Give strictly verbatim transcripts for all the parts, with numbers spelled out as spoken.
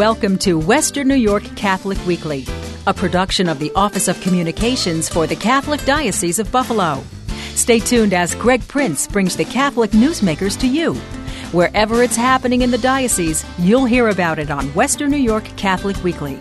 Welcome to Western New York Catholic Weekly, a production of the Office of Communications for the Catholic Diocese of Buffalo. Stay tuned as Greg Prince brings the Catholic newsmakers to you. Wherever it's happening in the diocese, you'll hear about it on Western New York Catholic Weekly.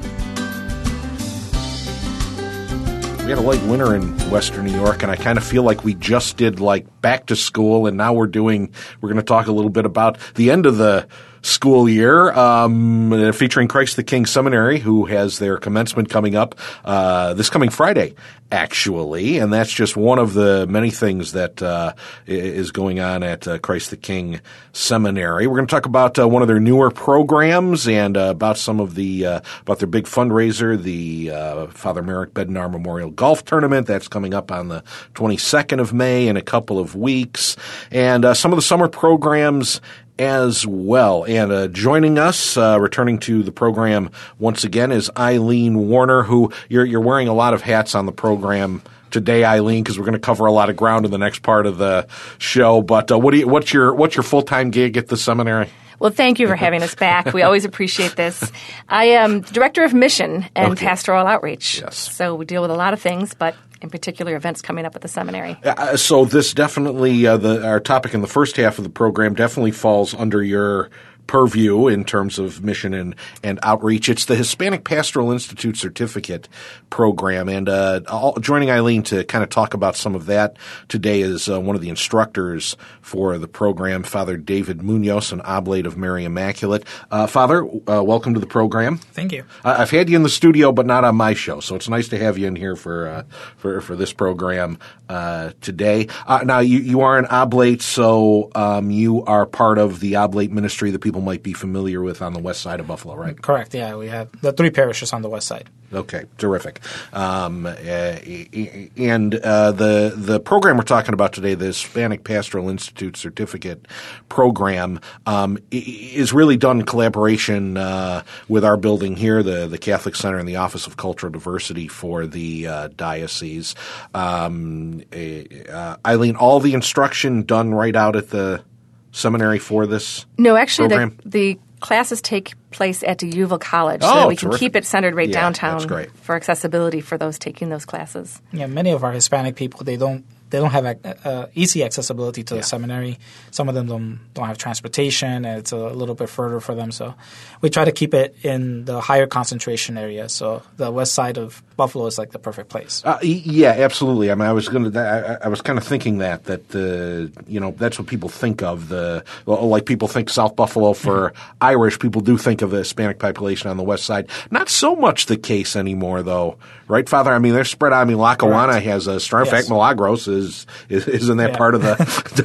We had a late winter in Western New York, and I kind of feel like we just did like back to school, and now we're doing – we're going to talk a little bit about the end of the school year, um, featuring Christ the King Seminary, who has their commencement coming up uh, this coming Friday, actually. And that's just one of the many things that uh, is going on at uh, Christ the King Seminary. We're going to talk about uh, one of their newer programs and uh, about some of the uh, – about their big fundraiser, the uh, Father Merrick Bednar Memorial Golf Tournament. That's coming up on the twenty-second of May in a couple of weeks. And uh, some of the summer programs as well. And uh, joining us, uh, returning to the program once again, is Eileen Warner, who you're, you're wearing a lot of hats on the program today, Eileen, because we're going to cover a lot of ground in the next part of the show. But uh, what do you, what's your what's your full-time gig at the seminary? Well, thank you for having us back. We always appreciate this. I am Director of Mission and okay. Pastoral Outreach. Yes. So we deal with a lot of things, but in particular events coming up at the seminary. Uh, so this definitely uh, – the our topic in the first half of the program definitely falls under your – purview in terms of mission and, and outreach. It's the Hispanic Pastoral Institute Certificate program. And uh, all, joining Eileen to kind of talk about some of that today is uh, one of the instructors for the program, Father David Munoz, an oblate of Mary Immaculate. Uh, Father, uh, welcome to the program. Thank you. Uh, I've had you in the studio, but not on my show. So it's nice to have you in here for uh, for, for this program uh, today. Uh, now, you, you are an oblate, so um, you are part of the oblate ministry that people might be familiar with on the west side of Buffalo, right? Correct, yeah. We have the three parishes on the west side. Okay, terrific. Um, uh, and uh, the the program we're talking about today, the Hispanic Pastoral Institute Certificate program, um, is really done in collaboration uh, with our building here, the, the Catholic Center and the Office of Cultural Diversity for the uh, diocese. Um, uh, Eileen, all the instruction done right out at the seminary for this No, actually the, the classes take place at De DeUville College, oh, so we terrific. Can keep it centered right yeah, downtown for accessibility for those taking those classes. Yeah, many of our Hispanic people, they don't they don't have a, uh, easy accessibility to yeah. the seminary. Some of them don't, don't have transportation, and it's a little bit further for them. So we try to keep it in the higher concentration area. So the west side of Buffalo is like the perfect place. Uh, yeah, absolutely. I mean, I was going to, I, I was kind of thinking that that the, you know, that's what people think of the, like people think South Buffalo for mm-hmm. Irish. People do think of the Hispanic population on the west side. Not so much the case anymore, though, right, Father? I mean, they're spread out. I mean, Lackawanna Correct. has a strong yes. fact. Milagros is Is, is in that yeah. part of the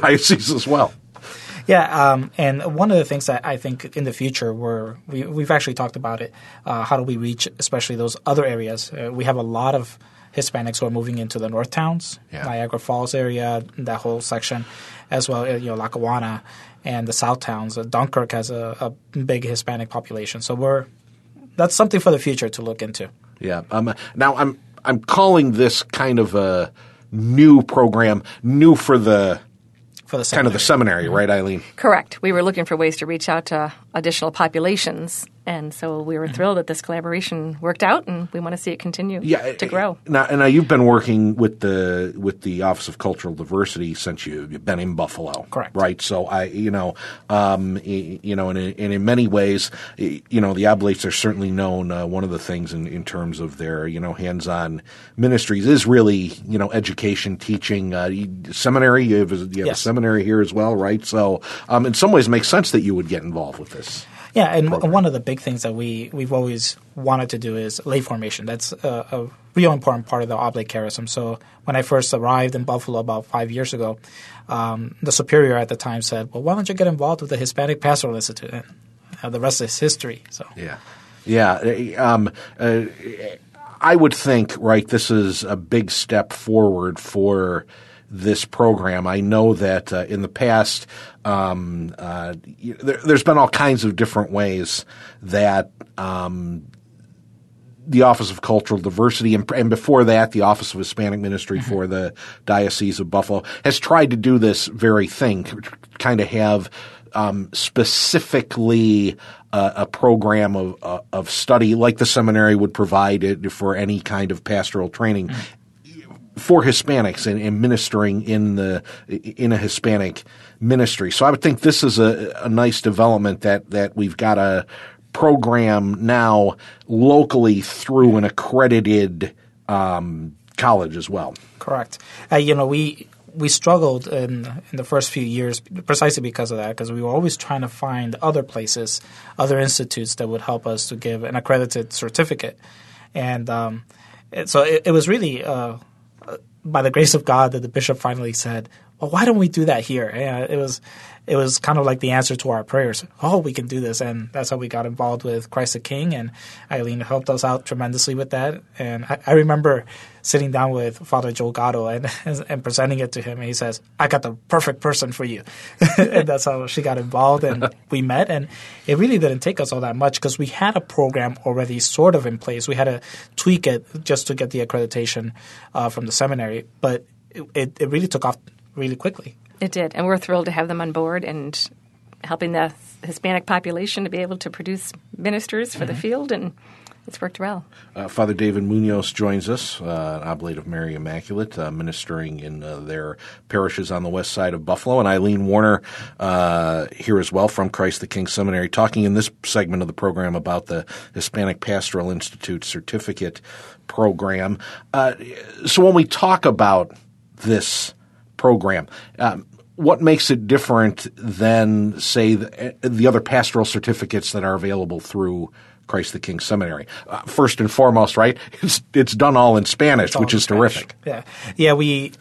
diocese as well. Yeah, um, and one of the things that I think in the future we're, we, we've actually talked about it, uh, how do we reach especially those other areas? Uh, we have a lot of Hispanics who are moving into the north towns, yeah. Niagara Falls area, that whole section, as well, you know, Lackawanna and the south towns. Uh, Dunkirk has a, a big Hispanic population. So we're that's something for the future to look into. Yeah. Um, now, I'm I'm calling this kind of a – new program, new for the, for the kind of the seminary, right, Eileen? Correct. We were looking for ways to reach out to additional populations, and so we were thrilled that this collaboration worked out, and we want to see it continue yeah, to grow. Now, and now you've been working with the with the Office of Cultural Diversity since you, you've been in Buffalo, correct? Right. So I, you know, um, you know, and in, and in many ways, you know, the Oblates are certainly known. Uh, one of the things in, in terms of their you know hands-on ministries is really you know education, teaching, uh, seminary. You have, a, you have yes. a seminary here as well, right? So um, in some ways, it makes sense that you would get involved with this. Yeah, and program. One of the big things that we, we've always wanted to do is lay formation. That's a, a real important part of the Oblate Charism. So when I first arrived in Buffalo about five years ago, um, the superior at the time said, well, why don't you get involved with the Hispanic Pastoral Institute? And uh, the rest is history. So Yeah. Yeah. Um, uh, I would think, right, this is a big step forward for this program. I know that uh, in the past um, uh, there, there's been all kinds of different ways that um, the Office of Cultural Diversity and, and before that the Office of Hispanic Ministry mm-hmm. for the Diocese of Buffalo has tried to do this very thing, kind of have um, specifically uh, a program of uh, of study like the seminary would provide it for any kind of pastoral training for Hispanics and, and ministering in the in a Hispanic ministry. So I would think this is a, a nice development that that we've got a program now locally through an accredited um, college as well. Correct. Uh, you know, we we struggled in, in the first few years precisely because of that, because we were always trying to find other places, other institutes that would help us to give an accredited certificate. And um, it, so it, it was really uh, by the grace of God that the bishop finally said, well, why don't we do that here? And it was it was kind of like the answer to our prayers. Oh, we can do this. And that's how we got involved with Christ the King, and Eileen helped us out tremendously with that. And I, I remember sitting down with Father Joe Gatto and, and presenting it to him, and he says, I got the perfect person for you. And that's how she got involved, and we met. And it really didn't take us all that much because we had a program already sort of in place. We had to tweak it just to get the accreditation uh, from the seminary, but it, it, it really took off really quickly. It did, and we're thrilled to have them on board and helping the Hispanic population to be able to produce ministers for mm-hmm. the field, and it's worked well. Uh, Father David Munoz joins us, uh, an oblate of Mary Immaculate, uh, ministering in uh, their parishes on the west side of Buffalo, and Eileen Warner uh, here as well from Christ the King Seminary, talking in this segment of the program about the Hispanic Pastoral Institute Certificate Program. Uh, so when we talk about this program, Um, what makes it different than, say, the, the other pastoral certificates that are available through Christ the King Seminary? Uh, first and foremost, right? It's it's done all in Spanish, all which in is Spanish. Terrific. Yeah, yeah. We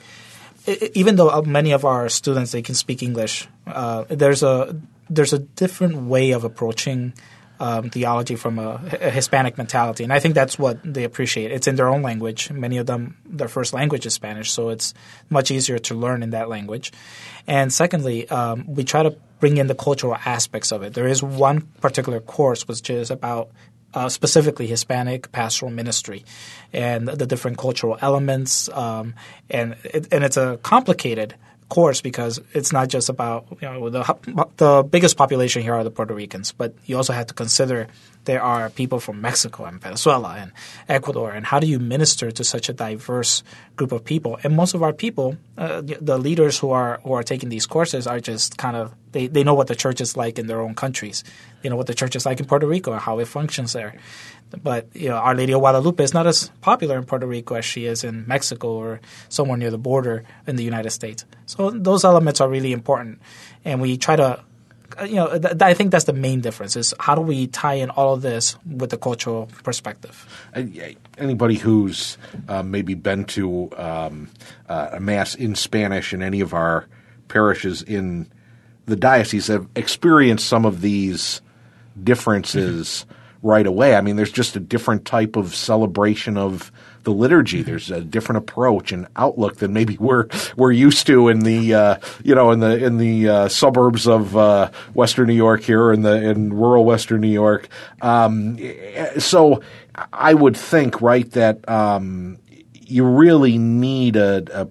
even though many of our students they can speak English, uh, there's a there's a different way of approaching Um, theology from a, a Hispanic mentality, and I think that's what they appreciate. It's in their own language. Many of them, their first language is Spanish, so it's much easier to learn in that language. And secondly, um, we try to bring in the cultural aspects of it. There is one particular course which is about uh, specifically Hispanic pastoral ministry and the different cultural elements, um, and it, and it's a complicated course because it's not just about, you know, the the biggest population here are the Puerto Ricans, but you also have to consider there are people from Mexico and Venezuela and Ecuador, and how do you minister to such a diverse group of people? And most of our people, uh, the leaders who are who are taking these courses are just kind of they, they know what the church is like in their own countries. They know what the church is like in Puerto Rico and how it functions there. But you know, Our Lady of Guadalupe is not as popular in Puerto Rico as she is in Mexico or somewhere near the border in the United States. So those elements are really important, and we try to, you know, th- I think that's the main difference is how do we tie in all of this with the cultural perspective. Anybody who's uh, maybe been to um, uh, a mass in Spanish in any of our parishes in the diocese have experienced some of these differences. Mm-hmm. Right away. I mean, there's just a different type of celebration of the liturgy. There's a different approach and outlook than maybe we're we're used to in the uh, you know in the in the uh, suburbs of uh, Western New York here in the in rural Western New York. Um, so I would think, right, that um, you really need a, a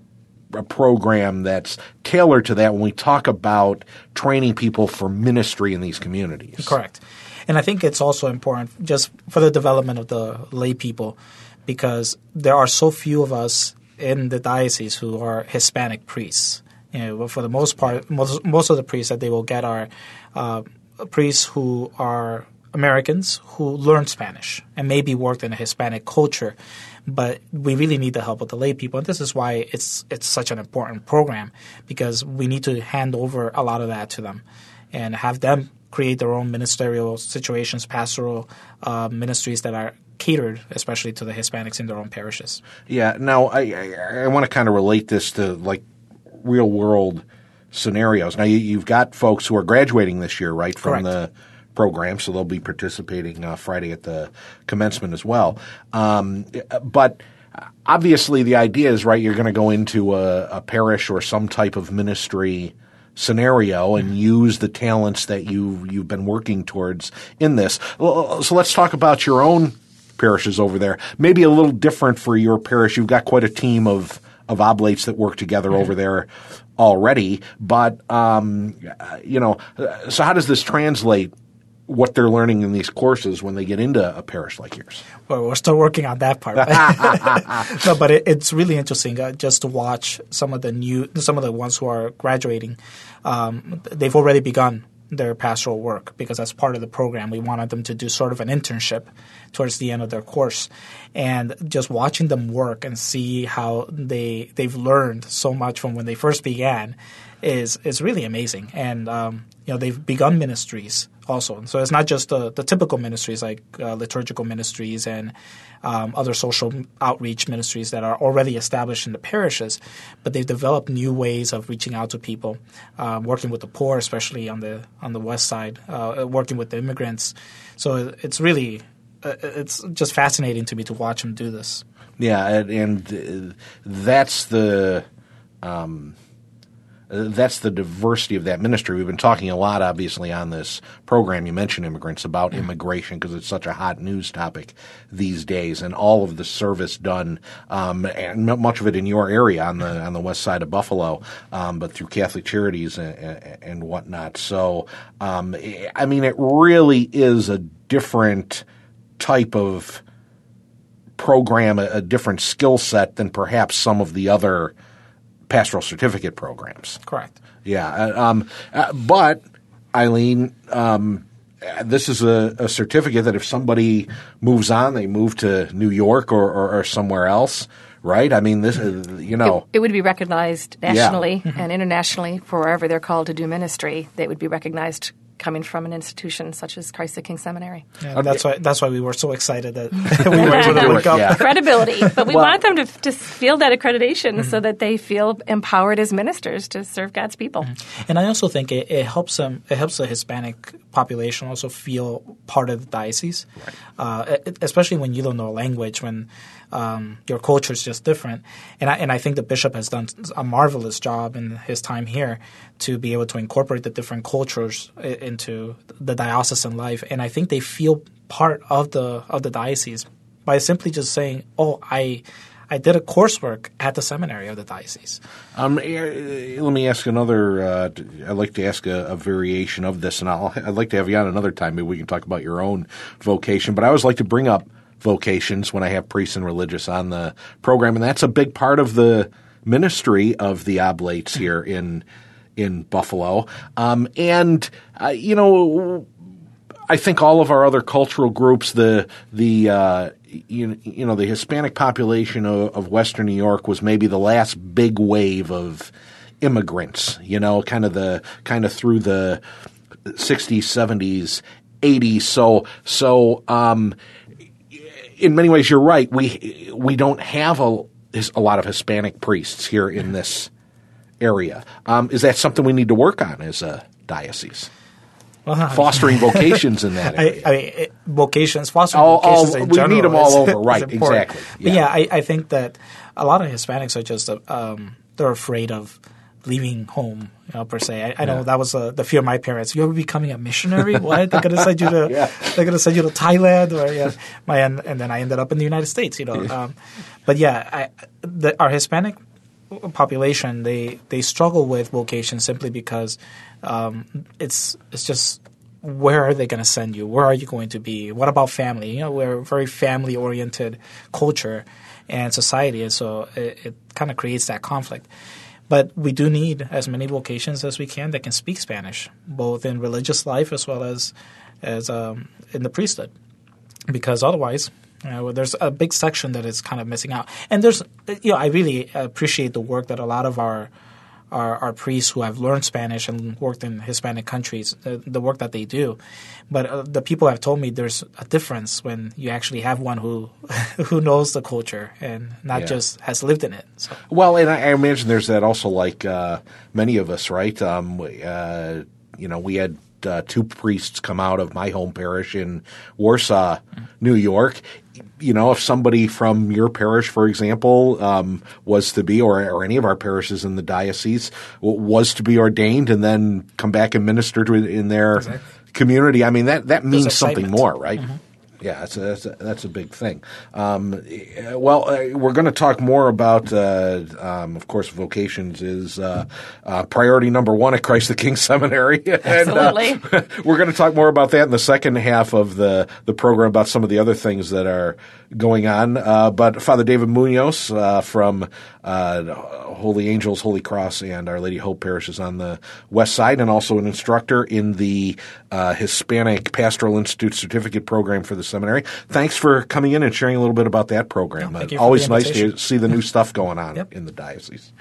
a program that's tailored to that when we talk about training people for ministry in these communities. Correct. And I think it's also important just for the development of the lay people, because there are so few of us in the diocese who are Hispanic priests. You know, for the most part, most, most of the priests that they will get are uh, priests who are Americans who learn Spanish and maybe worked in a Hispanic culture. But we really need the help of the lay people, and this is why it's it's such an important program, because we need to hand over a lot of that to them and have them create their own ministerial situations, pastoral uh, ministries that are catered especially to the Hispanics in their own parishes. Yeah. Now, I, I, I want to kind of relate this to like real world scenarios. Now, you, you've got folks who are graduating this year, right, from Correct. The program, so they'll be participating uh, Friday at the commencement as well. Um, but obviously the idea is, right, you're going to go into a, a parish or some type of ministry scenario and use the talents that you you've been working towards in this. So let's talk about your own parishes over there. Maybe a little different for your parish. You've got quite a team of of oblates that work together mm-hmm. over there already. But, um, you know, so how does this translate what they're learning in these courses when they get into a parish like yours? Well, we're still working on that part. No, but it, it's really interesting uh, just to watch some of the new, some of the ones who are graduating. Um, they've already begun their pastoral work because as part of the program, we wanted them to do sort of an internship towards the end of their course, and just watching them work and see how they they've learned so much from when they first began is is really amazing. And um, you know, they've begun ministries also, and so it's not just the, the typical ministries like uh, liturgical ministries and um, other social outreach ministries that are already established in the parishes, but they've developed new ways of reaching out to people, uh, working with the poor, especially on the on the west side, uh, working with the immigrants. So it's really uh, it's just fascinating to me to watch them do this. Yeah, and, and that's the. Um That's the diversity of that ministry. We've been talking a lot, obviously, on this program. You mentioned immigrants, about immigration, because it's such a hot news topic these days, and all of the service done, um, and much of it in your area on the on the west side of Buffalo, um, but through Catholic Charities and, and whatnot. So, um, I mean, it really is a different type of program, a different skill set than perhaps some of the other pastoral certificate programs. Correct. Yeah. Um, but, Eileen, um, this is a, a certificate that if somebody moves on, they move to New York or, or, or somewhere else, right? I mean, this is, you know. It, it would be recognized nationally yeah. and internationally for wherever they're called to do ministry. They would be recognized coming from an institution such as Christ the King Seminary. Yeah, that's why That's why we were so excited that we were able to look up. Yeah. Credibility. But we well, want them to, to feel that accreditation mm-hmm. so that they feel empowered as ministers to serve God's people. Mm-hmm. And I also think it, it helps them, it helps the Hispanic population also feel part of the diocese, right. uh, especially when you don't know a language, when um, your culture is just different. And I, and I think the bishop has done a marvelous job in his time here to be able to incorporate the different cultures into the diocesan life, and I think they feel part of the of the diocese by simply just saying, "Oh, I I did a coursework at the seminary of the diocese." Um, let me ask another. Uh, I'd like to ask a, a variation of this, and I'll, I'd like to have you on another time. Maybe we can talk about your own vocation. But I always like to bring up vocations when I have priests and religious on the program, and that's a big part of the ministry of the oblates here in. in Buffalo. Um, and, uh, you know, I think all of our other cultural groups, the the uh, you, you know the Hispanic population of, of Western New York was maybe the last big wave of immigrants, you know, kind of the kind of through the sixties, seventies, eighties. So so um, in many ways, you're right. We we don't have a a lot of Hispanic priests here in this area. Um, is that something we need to work on as a diocese? Well, fostering vocations in that area. I, I mean, it, vocations, fostering all, vocations all, in we general. We need them all is, over, right, exactly. Yeah, but yeah I, I think that a lot of Hispanics are just um, – they're afraid of leaving home, you know, per se. I, I know yeah. that was uh, the fear of my parents. You're becoming a missionary? What? They're going to send you to yeah. they're going to send you to Thailand or yeah, my and, and then I ended up in the United States, you know. Um, but yeah, I, the, our Hispanic – population, they they struggle with vocation simply because um, it's it's just where are they going to send you? Where are you going to be? What about family? You know, we're a very family oriented culture and society, and so it, it kind of creates that conflict. But we do need as many vocations as we can that can speak Spanish, both in religious life as well as as um, in the priesthood, because otherwise. You know, there's a big section that is kind of missing out, and there's, you know, I really appreciate the work that a lot of our our, our priests who have learned Spanish and worked in Hispanic countries, the, the work that they do. But uh, the people have told me there's a difference when you actually have one who who knows the culture and not yeah. just has lived in it. So. Well, and I, I imagine there's that also, like uh, many of us, right? Um, uh, you know, we had. Uh, two priests come out of my home parish in Warsaw, New York. You know, if somebody from your parish, for example, um, was to be, or, or any of our parishes in the diocese, was to be ordained and then come back and minister to in their exactly. community, I mean, that, that means something more, right? Mm-hmm. Yeah, that's a, that's, a, that's a big thing. Um, well, uh, we're going to talk more about, uh, um, of course, vocations is uh, uh, priority number one at Christ the King Seminary. and, Absolutely. Uh, we're going to talk more about that in the second half of the, the program, about some of the other things that are going on. Uh, but Father David Munoz uh, from uh, Holy Angels, Holy Cross, and Our Lady Hope Parish is on the west side, and also an instructor in the uh, Hispanic Pastoral Institute Certificate program for the Seminary. Thanks for coming in and sharing a little bit about that program. Uh, always nice to see the new stuff going on yep. in the diocese.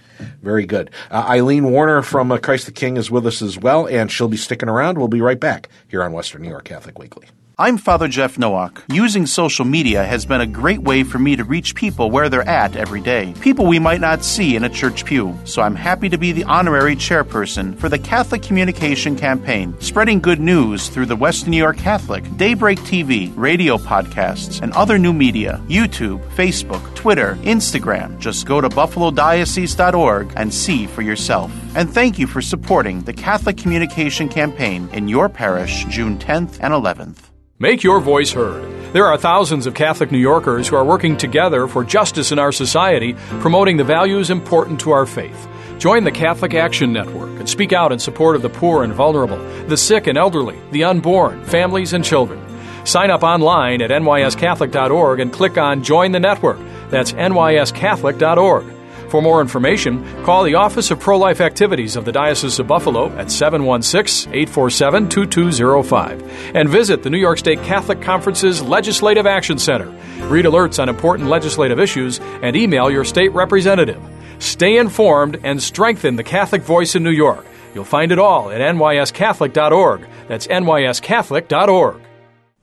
Very good. Uh, Eileen Warner from uh, Christ the King is with us as well, and she'll be sticking around. We'll be right back here on Western New York Catholic Weekly. I'm Father Jeff Nowak. Using social media has been a great way for me to reach people where they're at every day, people we might not see in a church pew. So I'm happy to be the honorary chairperson for the Catholic Communication Campaign, spreading good news through the Western New York Catholic, Daybreak T V, radio podcasts, and other new media, YouTube, Facebook, Twitter, Instagram. Just go to buffalo diocese dot org and see for yourself. And thank you for supporting the Catholic Communication Campaign in your parish June tenth and eleventh. Make your voice heard. There are thousands of Catholic New Yorkers who are working together for justice in our society, promoting the values important to our faith. Join the Catholic Action Network and speak out in support of the poor and vulnerable, the sick and elderly, the unborn, families and children. Sign up online at N Y S Catholic dot org and click on Join the Network. That's N Y S Catholic dot org. For more information, call the Office of Pro-Life Activities of the Diocese of Buffalo at seven one six, eight four seven, two two zero five and visit the New York State Catholic Conference's Legislative Action Center. Read alerts on important legislative issues and email your state representative. Stay informed and strengthen the Catholic voice in New York. You'll find it all at N Y S Catholic dot org. That's N Y S Catholic dot org.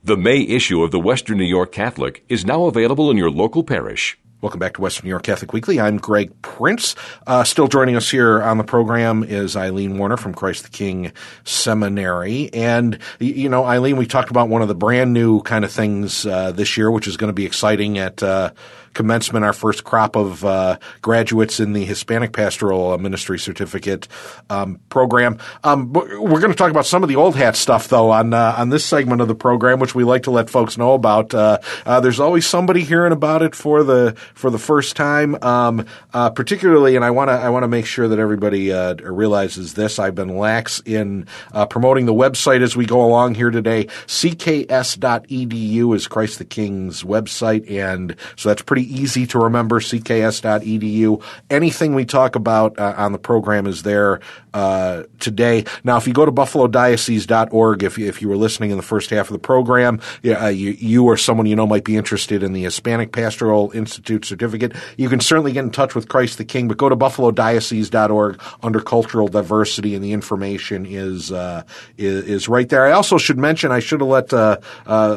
The May issue of the Western New York Catholic is now available in your local parish. Welcome back to Western New York Catholic Weekly. I'm Greg Prince. Uh, still joining us here on the program is Eileen Warner from Christ the King Seminary. And, you know, Eileen, we talked about one of the brand new kind of things uh, this year, which is going to be exciting at uh, commencement, our first crop of uh, graduates in the Hispanic Pastoral Ministry Certificate um, program. Um, we're going to talk about some of the old hat stuff, though, on uh, on this segment of the program, which we like to let folks know about. Uh, uh, there's always somebody hearing about it for the for the first time, um, uh, particularly, and I want to I want to make sure that everybody uh, realizes this. I've been lax in uh, promoting the website as we go along here today. C K S dot E D U is Christ the King's website, and so that's pretty easy to remember, C K S dot E D U. Anything we talk about uh, on the program is there uh, today. Now, if you go to buffalo diocese dot org, if you, if you were listening in the first half of the program, yeah, uh, you, you or someone you know might be interested in the Hispanic Pastoral Institute Certificate. You can certainly get in touch with Christ the King, but go to buffalo diocese dot org under cultural diversity, and the information is uh, is, is right there. I also should mention, I should have let uh, uh,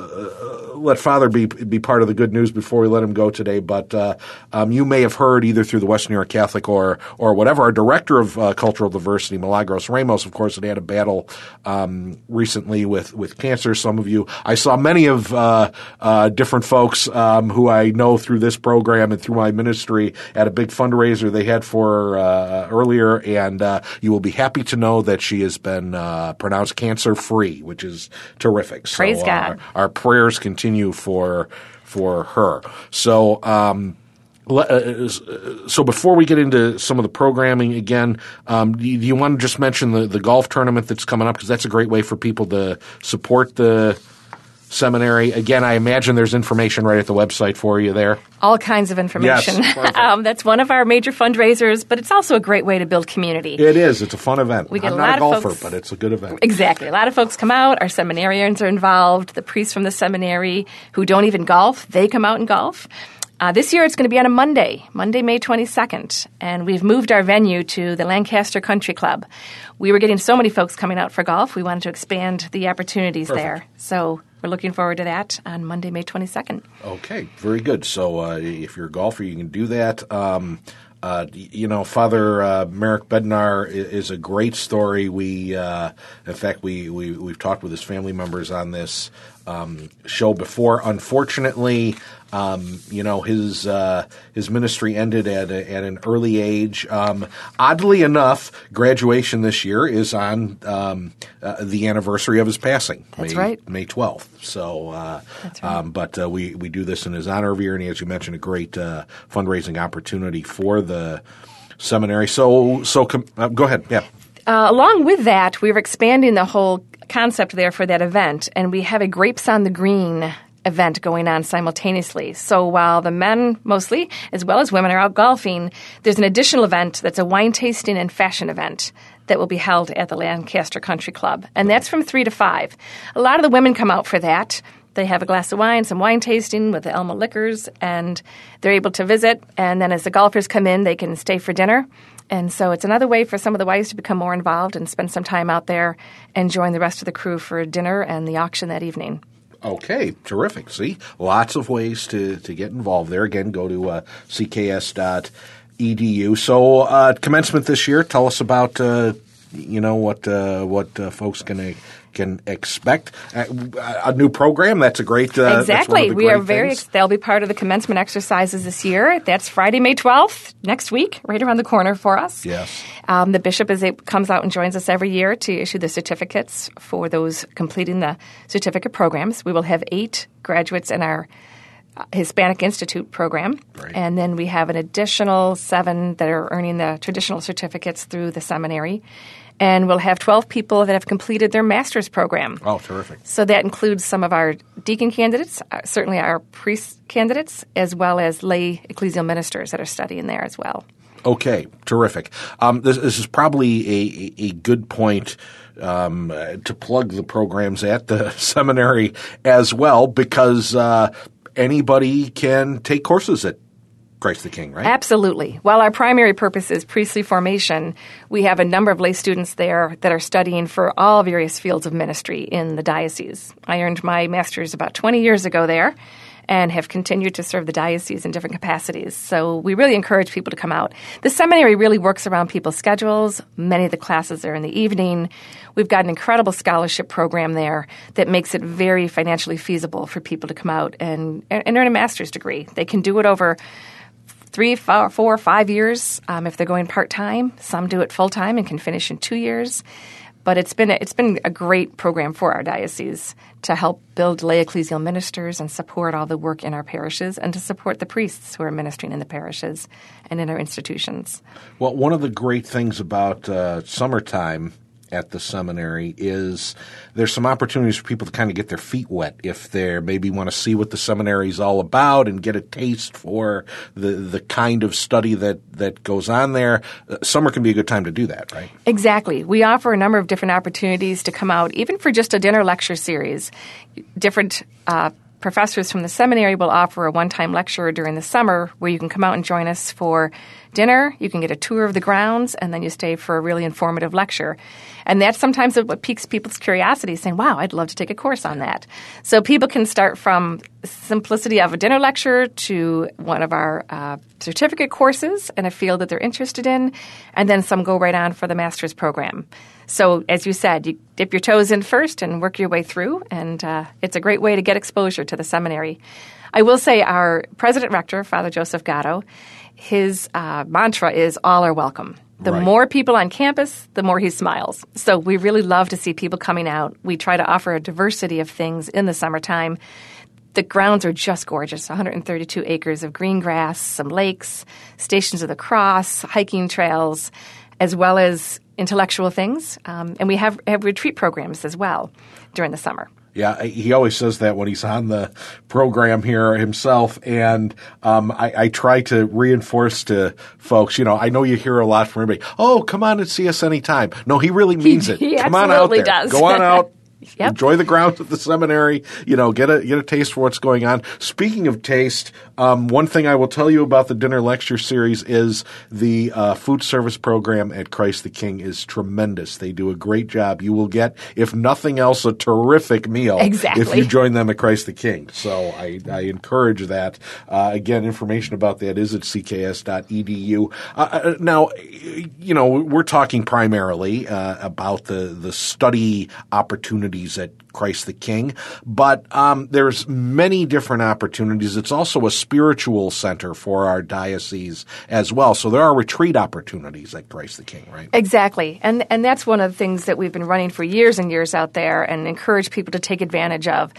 let Father be be part of the good news before we let him go today, but uh, um, you may have heard either through the Western New York Catholic or or whatever, our director of uh, cultural diversity, Milagros Ramos, of course, had had a battle um, recently with, with cancer. Some of you, I saw many of uh, uh, different folks um, who I know through this program. program and through my ministry at a big fundraiser they had for uh, earlier, and uh, you will be happy to know that she has been uh, pronounced cancer-free, which is terrific. Praise so, God. Uh, our prayers continue for for her. So, um, so before we get into some of the programming again, um, do you want to just mention the, the golf tournament that's coming up, because that's a great way for people to support the Seminary. Again, I imagine there's information right at the website for you there. All kinds of information. Yes, um, that's one of our major fundraisers, but it's also a great way to build community. It is. It's a fun event. We get I'm a not lot a golfer, of folks, but it's a good event. Exactly. A lot of folks come out. Our seminarians are involved. The priests from the seminary who don't even golf, they come out and golf. Uh, this year it's going to be on a Monday, Monday, May twenty-second, and we've moved our venue to the Lancaster Country Club. We were getting so many folks coming out for golf, we wanted to expand the opportunities Perfect. there. So we're looking forward to that on Monday, May twenty-second. Okay, very good. So uh, if you're a golfer, you can do that. Um, Uh, you know, Father uh, Merrick Bednar is, is a great story. We, uh, in fact, we, we, we've talked with his family members on this um, show before. Unfortunately, um, you know, his uh, his ministry ended at a, at an early age. Um, oddly enough, graduation this year is on um, uh, the anniversary of his passing. That's May, right, May twelfth. So, uh, That's right. um, but uh, we we do this in his honor every year, and as you mentioned, a great uh, fundraising opportunity for the seminary. So, so com- uh, go ahead. Yeah. Uh, along with that, we were expanding the whole concept there for that event, and we have a Grapes on the Green event going on simultaneously. So while the men mostly, as well as women, are out golfing, there's an additional event that's a wine tasting and fashion event that will be held at the Lancaster Country Club, and that's from three to five. A lot of the women come out for that. They have a glass of wine, some wine tasting with the Elma liquors, and they're able to visit. And then as the golfers come in, they can stay for dinner. And so it's another way for some of the wives to become more involved and spend some time out there and join the rest of the crew for dinner and the auction that evening. Okay, terrific. See, lots of ways to, to get involved there. Again, go to uh, c k s dot e d u. So uh, commencement this year, tell us about uh, you know what uh, what uh, folks can can expect. Uh, a new program, that's a great uh, Exactly. We great are very ex- – they'll be part of the commencement exercises this year. That's Friday, May twelfth, next week, right around the corner for us. Yes. Um, the bishop is it comes out and joins us every year to issue the certificates for those completing the certificate programs. We will have eight graduates in our Hispanic Institute program, right. And then we have an additional seven that are earning the traditional certificates through the seminary. And we'll have twelve people that have completed their master's program. Oh, terrific. So that includes some of our deacon candidates, certainly our priest candidates, as well as lay ecclesial ministers that are studying there as well. Okay, terrific. Um, this, this is probably a, a good point um, to plug the programs at the seminary as well, because uh, anybody can take courses at Christ the King, right? Absolutely. While our primary purpose is priestly formation, we have a number of lay students there that are studying for all various fields of ministry in the diocese. I earned my master's about twenty years ago there and have continued to serve the diocese in different capacities. So we really encourage people to come out. The seminary really works around people's schedules. Many of the classes are in the evening. We've got an incredible scholarship program there that makes it very financially feasible for people to come out and, and earn a master's degree. They can do it over Three, four, four, five years um, if they're going part-time. Some do it full-time and can finish in two years. But it's been a, it's been a great program for our diocese to help build lay ecclesial ministers and support all the work in our parishes and to support the priests who are ministering in the parishes and in our institutions. Well, one of the great things about uh, summertime at the seminary is there's some opportunities for people to kind of get their feet wet if they maybe want to see what the seminary is all about and get a taste for the the kind of study that, that goes on there. Uh, summer can be a good time to do that, right? Exactly. We offer a number of different opportunities to come out, even for just a dinner lecture series. Different uh, professors from the seminary will offer a one-time lecture during the summer where you can come out and join us for dinner, you can get a tour of the grounds, and then you stay for a really informative lecture. And that's sometimes what piques people's curiosity, saying, wow, I'd love to take a course on that. So people can start from simplicity of a dinner lecture to one of our uh, certificate courses in a field that they're interested in, and then some go right on for the master's program. So as you said, you dip your toes in first and work your way through, and uh, it's a great way to get exposure to the seminary. I will say our president-rector, Father Joseph Gatto, his uh, mantra is all are welcome. The right. more people on campus, the more he smiles. So we really love to see people coming out. We try to offer a diversity of things in the summertime. The grounds are just gorgeous, one hundred thirty-two acres of green grass, some lakes, Stations of the Cross, hiking trails, as well as intellectual things. Um, and we have, have retreat programs as well during the summer. Yeah, he always says that when he's on the program here himself, and um, I, I try to reinforce to folks, you know, I know you hear a lot from everybody, oh, come on and see us anytime. No, he really means it. He come on out there. Does. Go on out. Yep. Enjoy the grounds at the seminary. You know, get a get a taste for what's going on. Speaking of taste, um, one thing I will tell you about the dinner lecture series is the uh, food service program at Christ the King is tremendous. They do a great job. You will get, if nothing else, a terrific meal exactly. if you join them at Christ the King. So I, I encourage that. Uh, again, information about that is at c k s dot e d u. Uh, now, you know, we're talking primarily uh, about the the study opportunities opportunities at Christ the King, but um, there's many different opportunities. It's also a spiritual center for our diocese as well. So there are retreat opportunities at Christ the King, right? Exactly. And, and that's one of the things that we've been running for years and years out there and encourage people to take advantage of.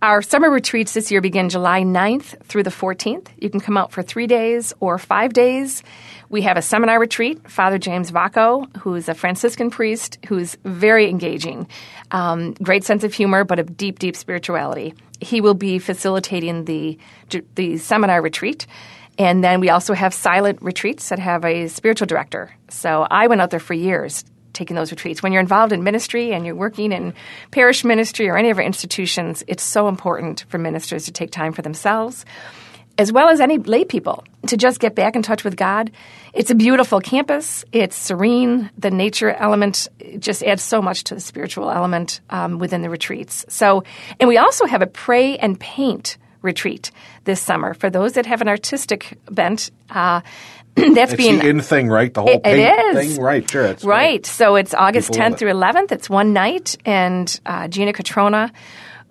Our summer retreats this year begin July ninth through the fourteenth. You can come out for three days or five days. We have a seminar retreat, Father James Vaco, who is a Franciscan priest who's very engaging, um, great sense of humor, but a deep, deep spirituality. He will be facilitating the the seminar retreat. And then we also have silent retreats that have a spiritual director. So I went out there for years taking those retreats. When you're involved in ministry and you're working in parish ministry or any of our institutions, it's so important for ministers to take time for themselves, as well as any lay people, to just get back in touch with God. It's a beautiful campus. It's serene. The nature element just adds so much to the spiritual element um, within the retreats. So, and we also have a pray and paint retreat this summer for those that have an artistic bent. Uh, that's it's being the in thing, right? The whole it, paint it is. Thing, right? Sure, it's right. Great. So it's August People tenth through eleventh. It's one night, and uh, Gina Catrona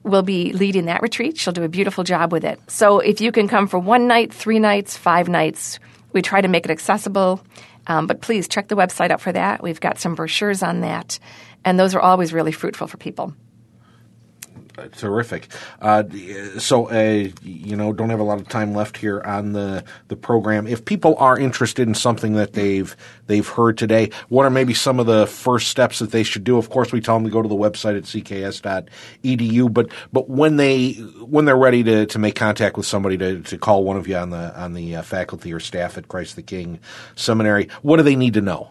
will be leading that retreat. She'll do a beautiful job with it. So if you can come for one night, three nights, five nights, we try to make it accessible. Um, but please check the website out for that. We've got some brochures on that, and those are always really fruitful for people. Terrific. Uh, so, uh, you know, don't have a lot of time left here on the, the program. If people are interested in something that they've they've heard today, what are maybe some of the first steps that they should do? Of course, we tell them to go to the website at c k s dot e d u. But but when they when they're ready to, to make contact with somebody to, to call one of you on the on the uh, faculty or staff at Christ the King Seminary, what do they need to know?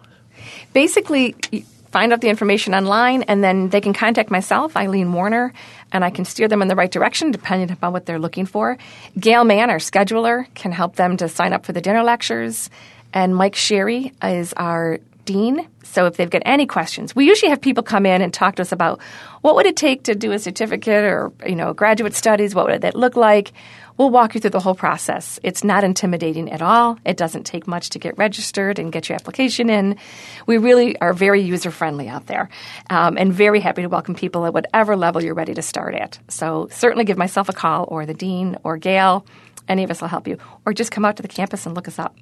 Basically, find out the information online, and then they can contact myself, Eileen Warner, and I can steer them in the right direction depending upon what they're looking for. Gail Mann, our scheduler, can help them to sign up for the dinner lectures. And Mike Sherry is our dean. So if they've got any questions, we usually have people come in and talk to us about what would it take to do a certificate or, you know, graduate studies, what would that look like? We'll walk you through the whole process. It's not intimidating at all. It doesn't take much to get registered and get your application in. We really are very user-friendly out there, um, and very happy to welcome people at whatever level you're ready to start at. So certainly give myself a call, or the dean, or Gail. Any of us will help you. Or just come out to the campus and look us up.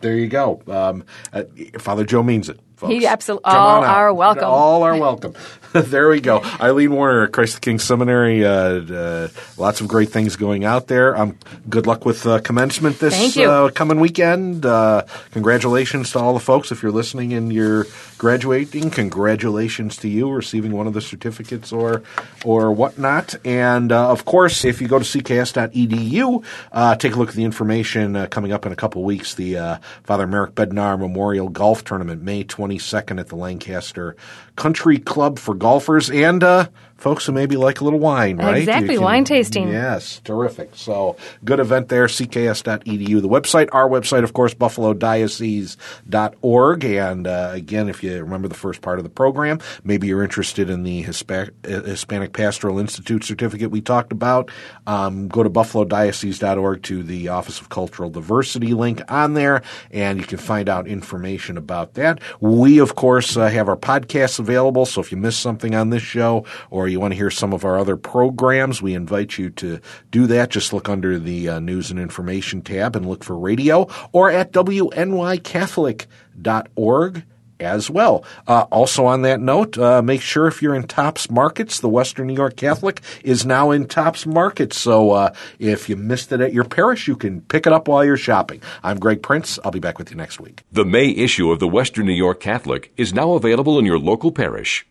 There you go. Um, uh, Father Joe means it, folks. He absolutely all are welcome. All are welcome. There we go. Eileen Warner at Christ the King Seminary. Uh, uh, lots of great things going out there. Um, good luck with uh, commencement this uh, coming weekend. Uh, congratulations to all the folks. If you're listening and you're graduating, congratulations to you receiving one of the certificates or or whatnot. And, uh, of course, if you go to c k s dot e d u, uh, take a look at the information uh, coming up in a couple weeks, the uh, Father Merrick Bednar Memorial Golf Tournament, May twenty-second at the Lancaster Country Club for golfers and uh, folks who maybe like a little wine, right? Exactly, can, wine tasting. Yes, terrific. So good event there, c k s dot e d u. The website, our website, of course, buffalo diocese dot org. And uh, again, if you remember the first part of the program, maybe you're interested in the Hispa- Hispanic Pastoral Institute Certificate we talked about. Um, go to buffalo diocese dot org to the Office of Cultural Diversity link on there, and you can find out information about that. We, of course, uh, have our podcasts available, so if you missed something on this show or you want to hear some of our other programs, we invite you to do that. Just look under the uh, News and Information tab and look for radio, or at w n y catholic dot org. as well. Uh, also on that note, uh, make sure if you're in Tops Markets, the Western New York Catholic is now in Tops Markets. So uh, if you missed it at your parish, you can pick it up while you're shopping. I'm Greg Prince. I'll be back with you next week. The May issue of the Western New York Catholic is now available in your local parish.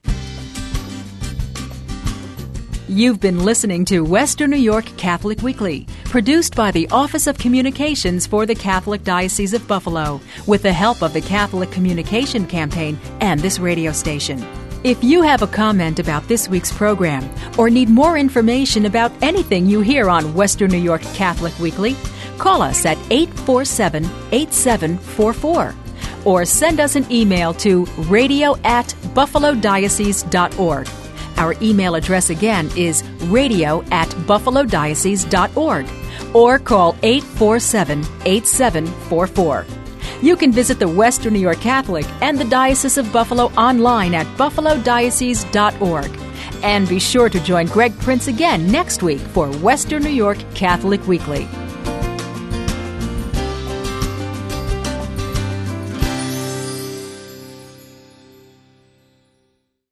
You've been listening to Western New York Catholic Weekly, produced by the Office of Communications for the Catholic Diocese of Buffalo, with the help of the Catholic Communication Campaign and this radio station. If you have a comment about this week's program or need more information about anything you hear on Western New York Catholic Weekly, call us at eight four seven, eight seven four four or send us an email to radio at buffalo diocese dot org. Our email address again is radio at buffalo diocese dot org or call eight four seven, eight seven four four. You can visit the Western New York Catholic and the Diocese of Buffalo online at buffalo diocese dot org And be sure to join Greg Prince again next week for Western New York Catholic Weekly.